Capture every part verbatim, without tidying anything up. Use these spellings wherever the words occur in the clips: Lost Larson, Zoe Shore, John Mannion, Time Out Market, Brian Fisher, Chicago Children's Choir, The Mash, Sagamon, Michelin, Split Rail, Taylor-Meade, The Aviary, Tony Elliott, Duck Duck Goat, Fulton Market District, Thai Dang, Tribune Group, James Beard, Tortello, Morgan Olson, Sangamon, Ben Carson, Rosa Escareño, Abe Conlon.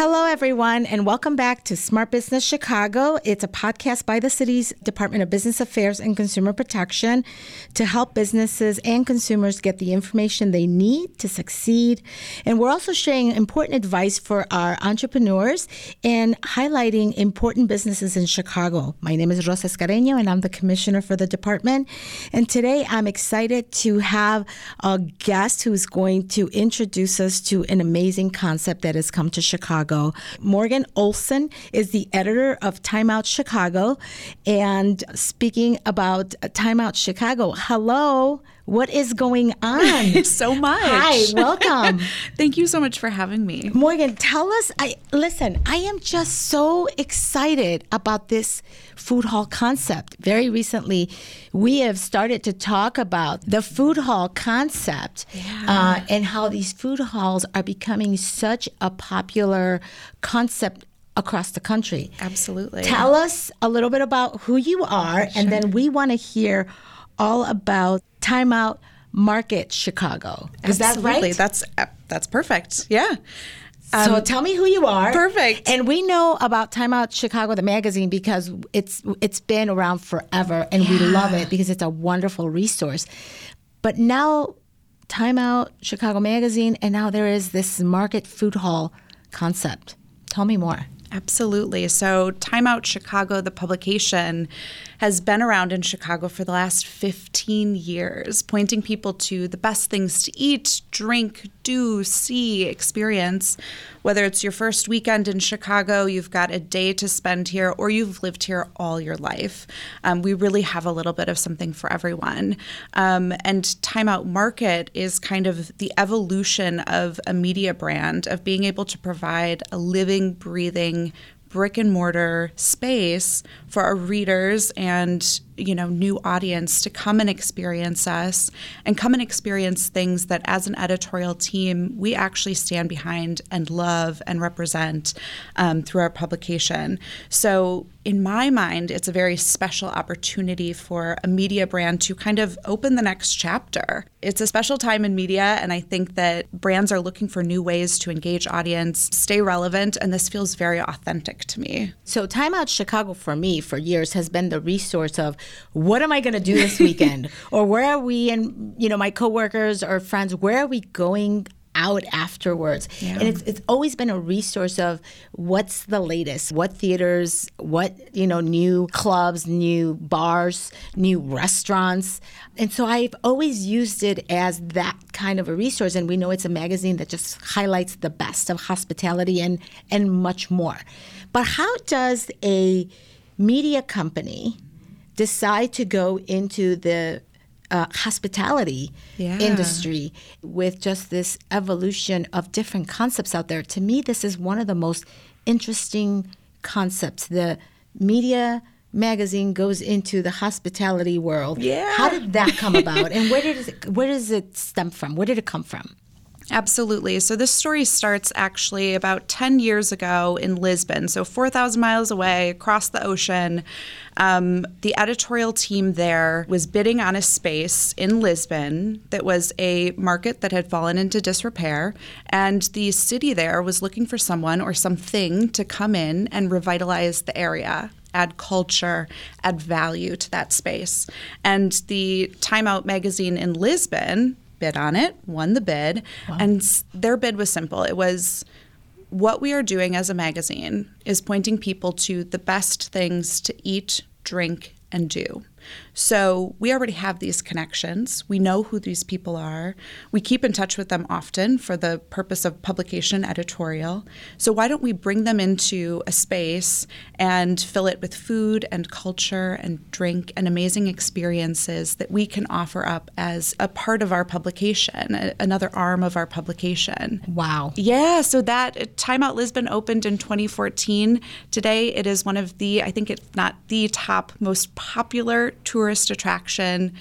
Hello, everyone, and welcome back to Smart Business Chicago. It's a podcast by the city's Department of Business Affairs and Consumer Protection to help businesses and consumers get the information they need to succeed. And we're also sharing important advice for our entrepreneurs and highlighting important businesses in Chicago. My name is Rosa Escareño, and I'm the commissioner for the department. And today I'm excited to have a guest who's going to introduce us to an amazing concept that has come to Chicago. Morgan Olson is the editor of Time Out Chicago and speaking about Time Out Chicago. Hello, what is going on? So much. Hi, welcome. Thank you so much for having me. Morgan, tell us, I listen, I am just so excited about this food hall concept. Very recently, we have started to talk about the food hall concept yeah. uh, and how these food halls are becoming such a popular concept across the country. Absolutely. Tell us a little bit about who you are, sure. and then we want to hear all about Time Out Market Chicago. Is Absolutely. that right? That's that's perfect. Yeah. So um, tell me who you are. Perfect. And we know about Time Out Chicago, the magazine, because it's it's been around forever, and yeah. we love it because it's a wonderful resource. But now, Time Out Chicago magazine, and now there is this market food hall concept. Tell me more. Absolutely. So Time Out Chicago, the publication, has been around in Chicago for the last fifteen years, pointing people to the best things to eat, drink, do, see, experience. Whether it's your first weekend in Chicago, you've got a day to spend here, or you've lived here all your life. Um, we really have a little bit of something for everyone. Um, and Time Out Market is kind of the evolution of a media brand, of being able to provide a living, breathing, brick and mortar space for our readers and, you know, new audience to come and experience us and come and experience things that as an editorial team, we actually stand behind and love and represent um, through our publication. So in my mind, it's a very special opportunity for a media brand to kind of open the next chapter. It's a special time in media, and I think that brands are looking for new ways to engage audience, stay relevant, and this feels very authentic to me. So Time Out Chicago for me for years has been the resource of what am I going to do this weekend? Or where are we and, you know, my coworkers or friends, where are we going out afterwards? Yeah. And it's it's always been a resource of what's the latest, what theaters, what, you know, new clubs, new bars, new restaurants. And so I've always used it as that kind of a resource. And we know it's a magazine that just highlights the best of hospitality and, and much more. But how does a media company decide to go into the uh, hospitality yeah. industry with just this evolution of different concepts out there? To me, this is one of the most interesting concepts. The media magazine goes into the hospitality world. Yeah. How did that come about? And where did it, where does it stem from? Where did it come from? Absolutely. So this story starts actually about ten years ago in Lisbon, so four thousand miles away across the ocean. Um, the editorial team there was bidding on a space in Lisbon that was a market that had fallen into disrepair, and the city there was looking for someone or something to come in and revitalize the area, add culture, add value to that space. And the Time Out magazine in Lisbon bid on it, won the bid, wow. and their bid was simple. It was, what we are doing as a magazine is pointing people to the best things to eat, drink, and do. So we already have these connections. We know who these people are. We keep in touch with them often for the purpose of publication editorial. So why don't we bring them into a space and fill it with food and culture and drink and amazing experiences that we can offer up as a part of our publication, a, another arm of our publication. Wow. Yeah, so that Time Out Lisbon opened in twenty fourteen. Today it is one of the, I think it's not the top most popular tourist attraction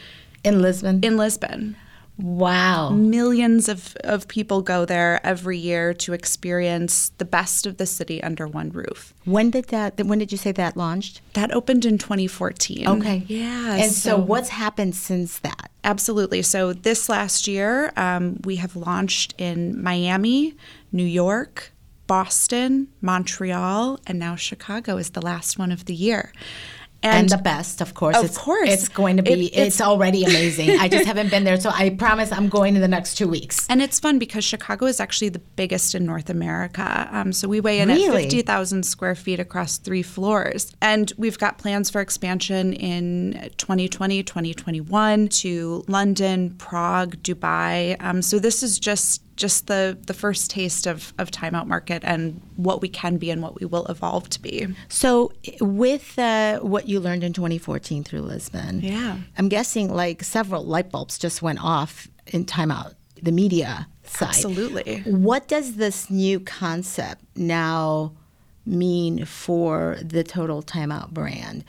in Lisbon. In Lisbon. Wow. Millions of, of people go there every year to experience the best of the city under one roof. When did that, when did you say that launched? That opened in twenty fourteen. Okay. Yeah. And so, so what's happened since that? Absolutely. So this last year, um, we have launched in Miami, New York, Boston, Montreal, and now Chicago is the last one of the year. And, and the best, of course. Of it's, course. It's going to be, it, it's, it's already amazing. I just haven't been there, so I promise I'm going in the next two weeks. And it's fun because Chicago is actually the biggest in North America. Um, so we weigh in really? at fifty thousand square feet across three floors. And we've got plans for expansion in twenty twenty, twenty twenty-one to London, Prague, Dubai. Um, so this is just just the, the first taste of, of Time Out Market and what we can be and what we will evolve to be. So with uh, what you learned in twenty fourteen through Lisbon, yeah, I'm guessing like several light bulbs just went off in Time Out, the media side. Absolutely. What does this new concept now mean for the total Time Out brand?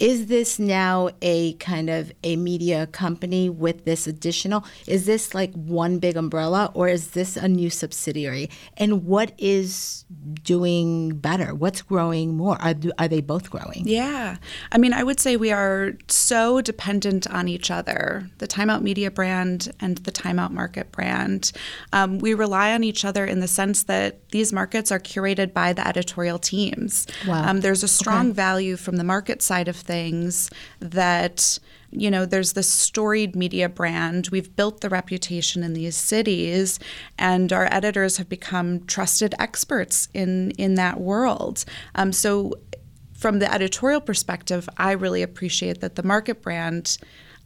Is this now a kind of a media company with this additional? Is this like one big umbrella, or is this a new subsidiary? And what is doing better? What's growing more? Are, are they both growing? Yeah. I mean, I would say we are so dependent on each other, the Time Out Media brand and the Time Out Market brand. Um, we rely on each other in the sense that these markets are curated by the editorial teams. Wow. Um, there's a strong okay. value from the market side of things that, you know, there's this storied media brand. We've built the reputation in these cities, and our editors have become trusted experts in, in that world. Um, so from the editorial perspective, I really appreciate that the market brand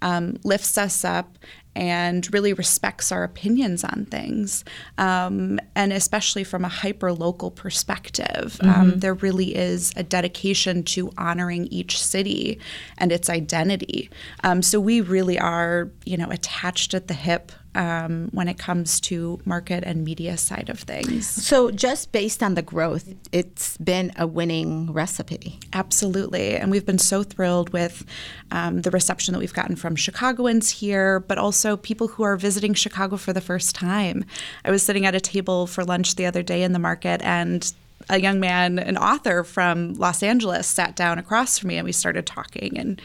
um, lifts us up and really respects our opinions on things, um, and especially from a hyper-local perspective. Mm-hmm. Um, there really is a dedication to honoring each city and its identity. Um, so we really are, you know, attached at the hip um, when it comes to market and media side of things. So just based on the growth, it's been a winning recipe. Absolutely. And we've been so thrilled with um, the reception that we've gotten from Chicagoans here, but also So people who are visiting Chicago for the first time. I was sitting at a table for lunch the other day in the market, and a young man, an author from Los Angeles, sat down across from me, and we started talking. And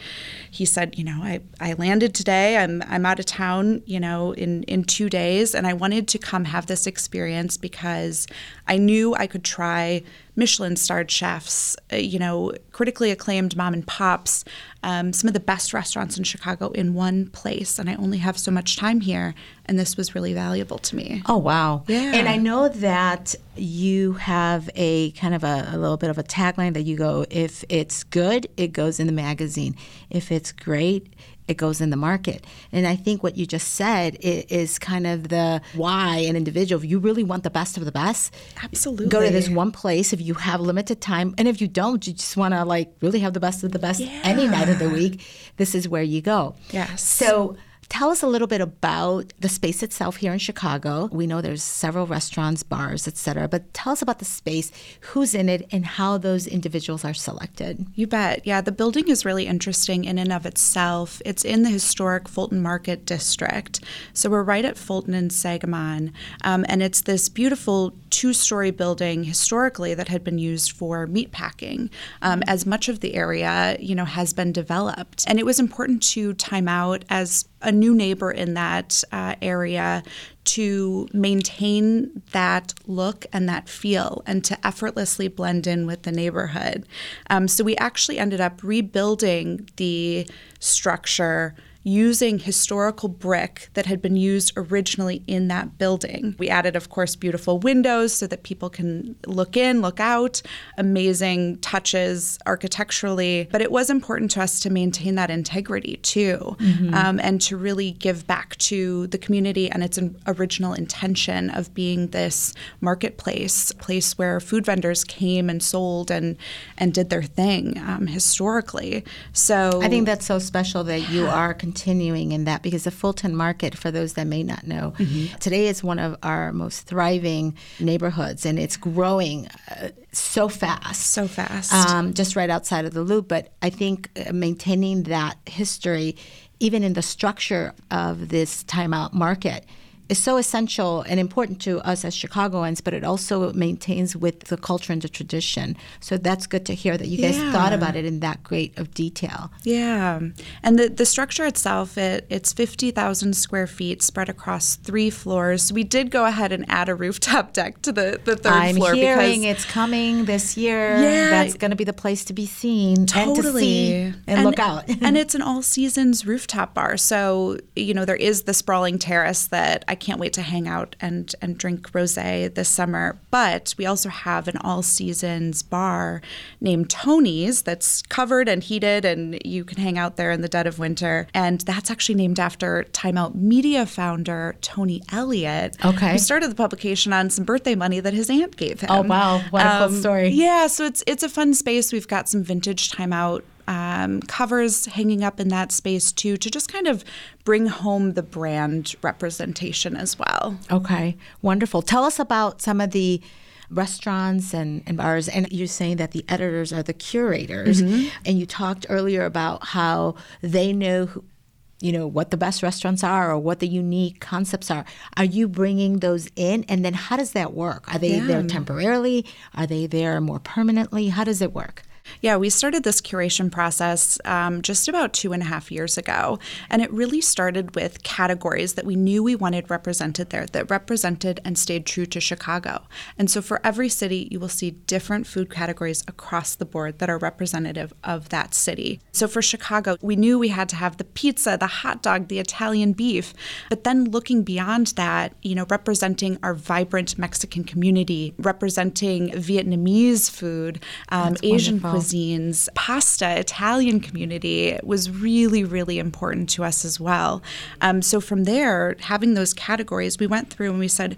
he said, you know, I, I landed today. I'm I'm out of town, you know, in, in two days. And I wanted to come have this experience because I knew I could try Michelin-starred chefs, you know, critically acclaimed mom and pops, um, some of the best restaurants in Chicago in one place. And I only have so much time here, and this was really valuable to me. Oh, wow. Yeah. And I know that you have a kind of a, a little bit of a tagline that you go, if it's good, it goes in the magazine. If it's great, it goes in the market. And I think what you just said is kind of the why an individual, if you really want the best of the best, absolutely, go to this one place if you have limited time. And if you don't, you just want to like really have the best of the best yeah. any night of the week, this is where you go. Yes. So tell us a little bit about the space itself here in Chicago. We know there's several restaurants, bars, et cetera, but tell us about the space, who's in it, and how those individuals are selected. You bet. Yeah, the building is really interesting in and of itself. It's in the historic Fulton Market District. So we're right at Fulton and Sangamon, um, and it's this beautiful two-story building historically that had been used for meatpacking, um, as much of the area, you know, has been developed. And it was important to Time Out as a new neighbor in that uh, area to maintain that look and that feel and to effortlessly blend in with the neighborhood. Um, so we actually ended up rebuilding the structure using historical brick that had been used originally in that building. We added, of course, beautiful windows so that people can look in, look out, amazing touches architecturally. But it was important to us to maintain that integrity too, mm-hmm. um, and to really give back to the community and its original intention of being this marketplace, a place where food vendors came and sold and, and did their thing um, historically. So I think that's so special that you are continuing continuing in that, because the Fulton Market, for those that may not know, mm-hmm. today is one of our most thriving neighborhoods, and it's growing uh, so fast. So fast. Um, just right outside of the Loop. But I think maintaining that history, even in the structure of this Time Out Market, is so essential and important to us as Chicagoans, but it also maintains with the culture and the tradition. So that's good to hear that you guys yeah. thought about it in that great of detail. Yeah. And the, the structure itself, it it's fifty thousand square feet spread across three floors. We did go ahead and add a rooftop deck to the, the third I'm floor. I'm hearing because it's coming this year. Yeah. That's going to be the place to be seen. Totally. And to see and, and look out. And it's an all-seasons rooftop bar. So, you know, there is the sprawling terrace that I can't wait to hang out and, and drink rosé this summer. But we also have an all-seasons bar named Tony's that's covered and heated, and you can hang out there in the dead of winter. And that's actually named after Time Out Media founder Tony Elliott. Okay. Who started the publication on some birthday money that his aunt gave him. Oh, wow. What a um, cool story. Yeah. So it's, it's a fun space. We've got some vintage Time Out Um, covers hanging up in that space too, to just kind of bring home the brand representation as well. Okay, wonderful. Tell us about some of the restaurants and, and bars, and you're saying that the editors are the curators, mm-hmm. and you talked earlier about how they know who, you know, what the best restaurants are or what the unique concepts are. Are you bringing those in? And then how does that work? Are they yeah. there temporarily? Are they there more permanently? How does it work? Yeah, we started this curation process um, just about two and a half years ago, and it really started with categories that we knew we wanted represented there, that represented and stayed true to Chicago. And so for every city, you will see different food categories across the board that are representative of that city. So for Chicago, we knew we had to have the pizza, the hot dog, the Italian beef, but then looking beyond that, you know, representing our vibrant Mexican community, representing Vietnamese food, um, Asian food. Cuisines, pasta, Italian community was really, really important to us as well. Um, so from there, having those categories, we went through and we said,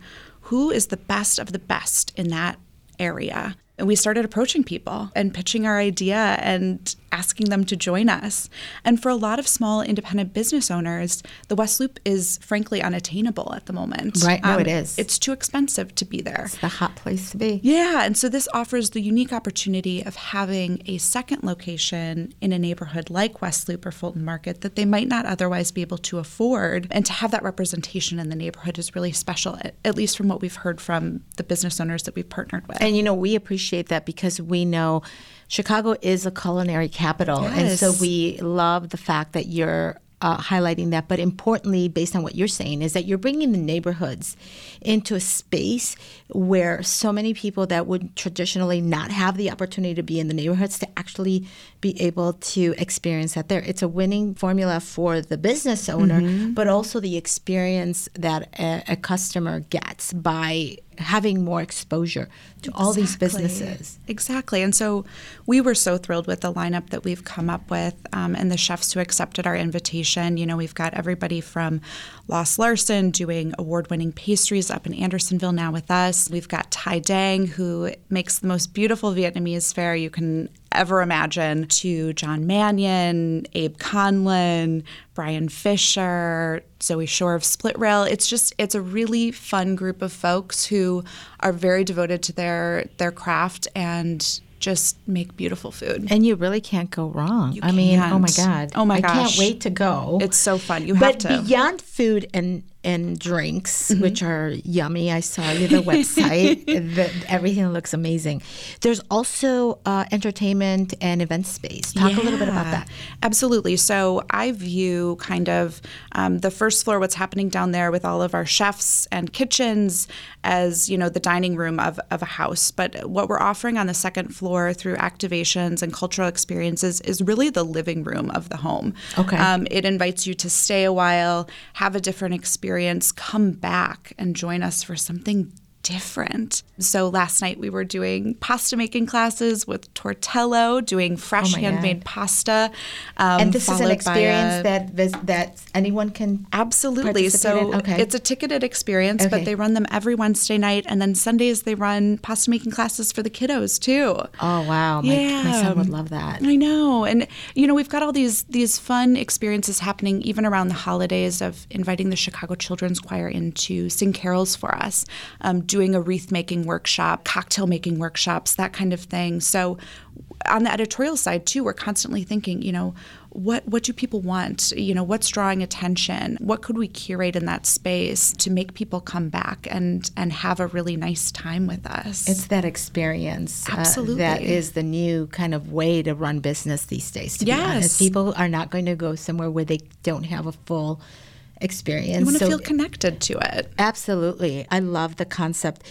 who is the best of the best in that area? And we started approaching people and pitching our idea and asking them to join us. And for a lot of small independent business owners, the West Loop is frankly unattainable at the moment. Right, no, um, it is. It's too expensive to be there. It's the hot place to be. Yeah, and so this offers the unique opportunity of having a second location in a neighborhood like West Loop or Fulton Market that they might not otherwise be able to afford. And to have that representation in the neighborhood is really special, at least from what we've heard from the business owners that we've partnered with. And, you know, we appreciate that because we know Chicago is a culinary capital. Yes. And so we love the fact that you're uh, highlighting that. But importantly, based on what you're saying, is that you're bringing the neighborhoods into a space where so many people that would traditionally not have the opportunity to be in the neighborhoods to actually be able to experience that there. It's a winning formula for the business owner, mm-hmm. but also the experience that a, a customer gets by having more exposure to all exactly. these businesses. Exactly. And so we were so thrilled with the lineup that we've come up with um, and the chefs who accepted our invitation. You know, we've got everybody from Lost Larson doing award-winning pastries up in Andersonville now with us. We've got Thai Dang, who makes the most beautiful Vietnamese fare you can ever imagine, to John Mannion, Abe Conlon, Brian Fisher, Zoe Shore of Split Rail. It's just, it's a really fun group of folks who are very devoted to their their craft and just make beautiful food. And you really can't go wrong. You I can't. mean, oh my God. Oh my gosh. I can't wait to go. It's so fun. You but have to. Beyond food and and drinks, mm-hmm. which are yummy. I saw you the website. the, everything looks amazing. There's also uh, entertainment and event space. Talk yeah. a little bit about that. Absolutely. So I view kind of um, the first floor, what's happening down there with all of our chefs and kitchens as, you know, the dining room of, of a house. But what we're offering on the second floor through activations and cultural experiences is really the living room of the home. Okay. Um, it invites you to stay a while, have a different experience, come back and join us for something different. So last night we were doing pasta making classes with Tortello, doing fresh oh handmade God. pasta. Um, and this is an experience a, that that anyone can absolutely. So in? Okay. It's a ticketed experience, okay. but they run them every Wednesday night, and then Sundays they run pasta making classes for the kiddos too. Oh wow! My, yeah. my son would love that. I know, and you know we've got all these these fun experiences happening even around the holidays of inviting the Chicago Children's Choir in to sing carols for us. Um, doing a wreath-making workshop, cocktail-making workshops, that kind of thing. So on the editorial side, too, we're constantly thinking, you know, what what do people want? You know, what's drawing attention? What could we curate in that space to make people come back and, and have a really nice time with us? It's that experience. Absolutely. Uh, that is the new kind of way to run business these days, to yes. be honest. People are not going to go somewhere where they don't have a full experience. You want to so, feel connected to it. Absolutely. I love the concept.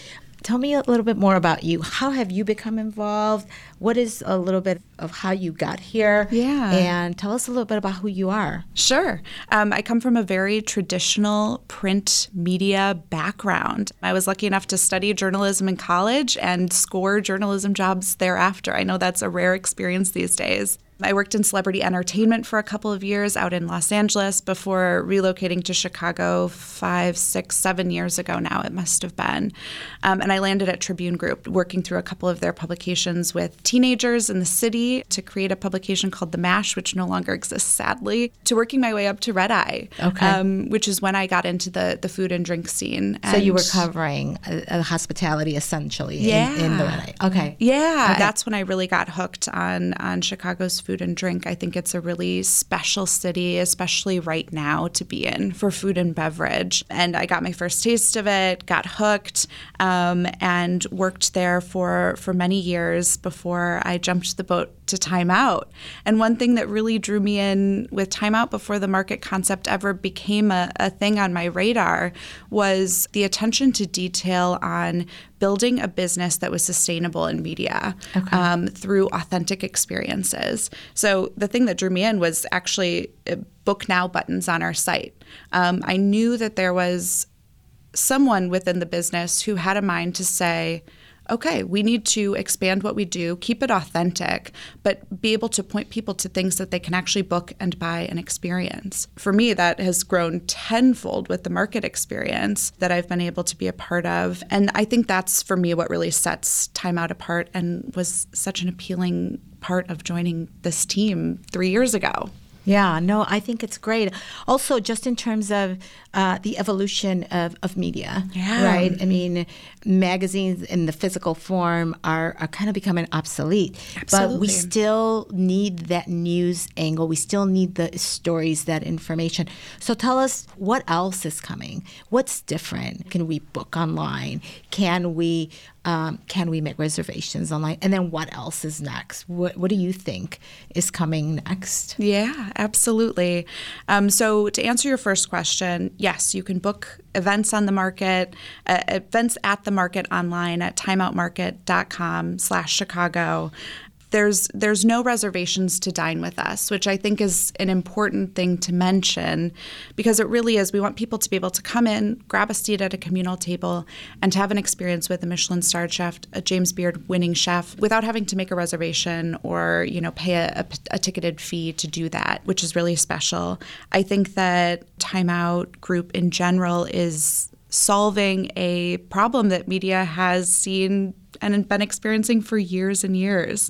Tell me a little bit more about you. How have you become involved? What is a little bit of how you got here? Yeah. And tell us a little bit about who you are. Sure. Um, I come from a very traditional print media background. I was lucky enough to study journalism in college and score journalism jobs thereafter. I know that's a rare experience these days. I worked in celebrity entertainment for a couple of years out in Los Angeles before relocating to Chicago five, six, seven years ago now, it must have been. Um, and I landed at Tribune Group, working through a couple of their publications with teenagers in the city to create a publication called The Mash, which no longer exists, sadly, to working my way up to Red Eye, okay. um, which is when I got into the, the food and drink scene. And so you were covering uh, hospitality, essentially, yeah. in, in the Red Eye. Okay. Yeah. I, that's when I really got hooked on, on Chicago's food and drink. I think it's a really special city, especially right now, to be in for food and beverage. And I got my first taste of it, got hooked, um, and worked there for, for many years before I jumped the boat to Time Out. And one thing that really drew me in with Time Out before the market concept ever became a, a thing on my radar was the attention to detail on building a business that was sustainable in media okay. um, through authentic experiences. So the thing that drew me in was actually book now buttons on our site. Um, I knew that there was someone within the business who had a mind to say, okay, we need to expand what we do, keep it authentic, but be able to point people to things that they can actually book and buy and experience. For me, that has grown tenfold with the market experience that I've been able to be a part of. And I think that's, for me, what really sets Time Out apart and was such an appealing part of joining this team three years ago. Yeah, no, I think it's great. Also, just in terms of uh, the evolution of, of media, yeah. right? I mean, magazines in the physical form are, are kind of becoming obsolete. Absolutely. But we still need that news angle. We still need the stories, that information. So tell us, what else is coming? What's different? Can we book online? Can we... Um, can we make reservations online? And then what else is next? What What do you think is coming next? Yeah, absolutely. Um, so to answer your first question, yes, you can book events on the market, uh, events at the market online at timeoutmarket dot com slash Chicago. There's there's no reservations to dine with us, which I think is an important thing to mention, because it really is. We want people to be able to come in, grab a seat at a communal table, and to have an experience with a Michelin-starred chef, a James Beard winning chef, without having to make a reservation or, you know, pay a, a, a ticketed fee to do that, which is really special. I think that Time Out Group in general is solving a problem that media has seen and been experiencing for years and years.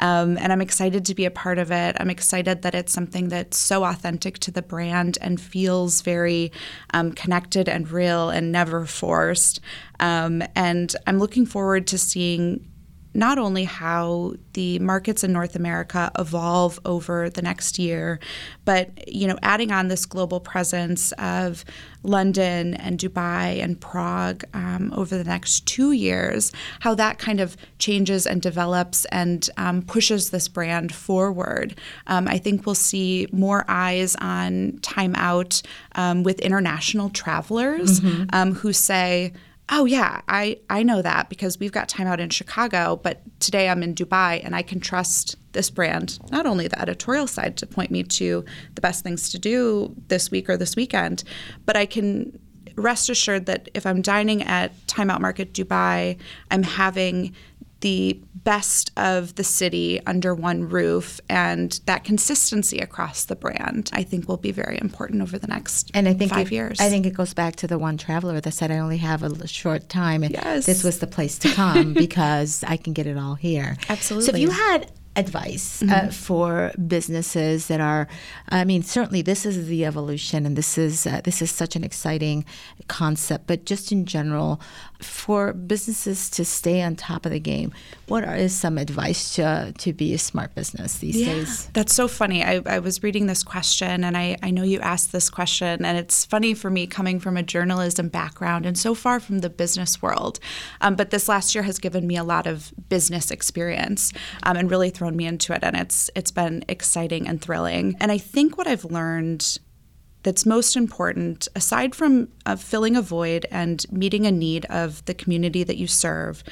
Um, and I'm excited to be a part of it. I'm excited that it's something that's so authentic to the brand and feels very um, connected and real and never forced. Um, and I'm looking forward to seeing not only how the markets in North America evolve over the next year, but, you know, adding on this global presence of London and Dubai and Prague um, over the next two years, how that kind of changes and develops and um, pushes this brand forward. Um, I think we'll see more eyes on Time Out um, with international travelers mm-hmm. um, who say, oh, yeah, I, I know that because we've got Time Out in Chicago, but today I'm in Dubai and I can trust this brand, not only the editorial side to point me to the best things to do this week or this weekend, but I can rest assured that if I'm dining at Time Out Market Dubai, I'm having the best of the city under one roof, and that consistency across the brand, I think, will be very important over the next and I think five it, years. I think it goes back to the one traveler that said, I only have a short time, and yes. this was the place to come because I can get it all here. Absolutely. So if you had advice mm-hmm. uh, for businesses that are, I mean, certainly this is the evolution, and this is uh, this is such an exciting concept, but just in general, for businesses to stay on top of the game, what are, is some advice to, to be a smart business these yeah. days? That's so funny. I, I was reading this question, and I, I know you asked this question, and it's funny for me coming from a journalism background and so far from the business world, um, but this last year has given me a lot of business experience um, and really thrown me into it, and it's it's been exciting and thrilling. And I think what I've learned that's most important, aside from uh, filling a void and meeting a need of the community that you serve,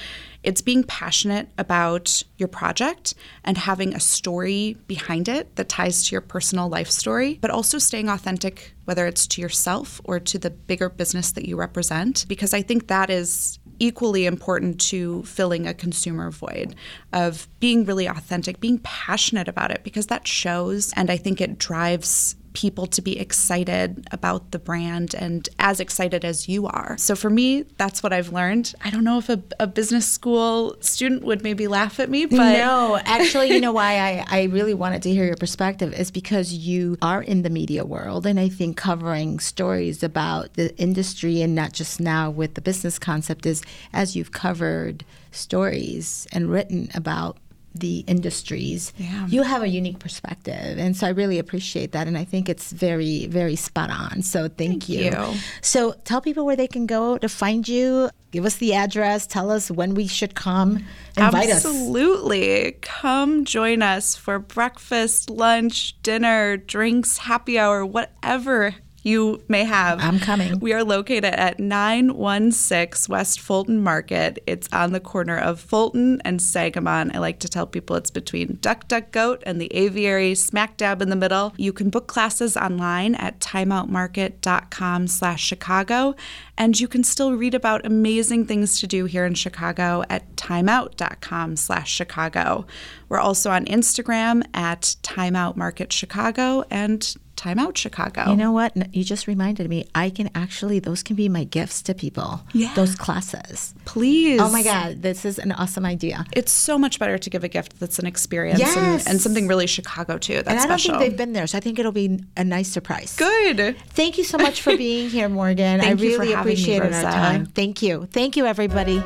it's being passionate about your project and having a story behind it that ties to your personal life story, but also staying authentic, whether it's to yourself or to the bigger business that you represent, because I think that is equally important to filling a consumer void, of being really authentic, being passionate about it, because that shows, and I think it drives people to be excited about the brand and as excited as you are. So for me, that's what I've learned. I don't know if a, a business school student would maybe laugh at me, but no, actually, you know why I, I really wanted to hear your perspective is because you are in the media world, and I think covering stories about the industry and not just now with the business concept is, as you've covered stories and written about the industries, yeah. you have a unique perspective. And so I really appreciate that. And I think it's very, very spot on. So thank, thank you. you. So tell people where they can go to find you. Give us the address. Tell us when we should come. Invite Absolutely. Us. Come join us for breakfast, lunch, dinner, drinks, happy hour, whatever you may have. I'm coming. We are located at nine one six West Fulton Market. It's on the corner of Fulton and Sagamon. I like to tell people it's between Duck Duck Goat and the Aviary, smack dab in the middle. You can book classes online at timeout market dot com slash Chicago. And you can still read about amazing things to do here in Chicago at timeout dot com slash Chicago. We're also on Instagram at timeoutmarketchicago and Time Out Chicago. You know what? You just reminded me. I can actually, those can be my gifts to people. Yeah. Those classes. Please. Oh my God. This is an awesome idea. It's so much better to give a gift that's an experience yes. and, and something really Chicago too. That's special. And I don't special. think they've been there, so I think it'll be a nice surprise. Good. Thank you so much for being here, Morgan. Thank I you really for having appreciated me, Rosa. Our time. Thank you. Thank you, everybody.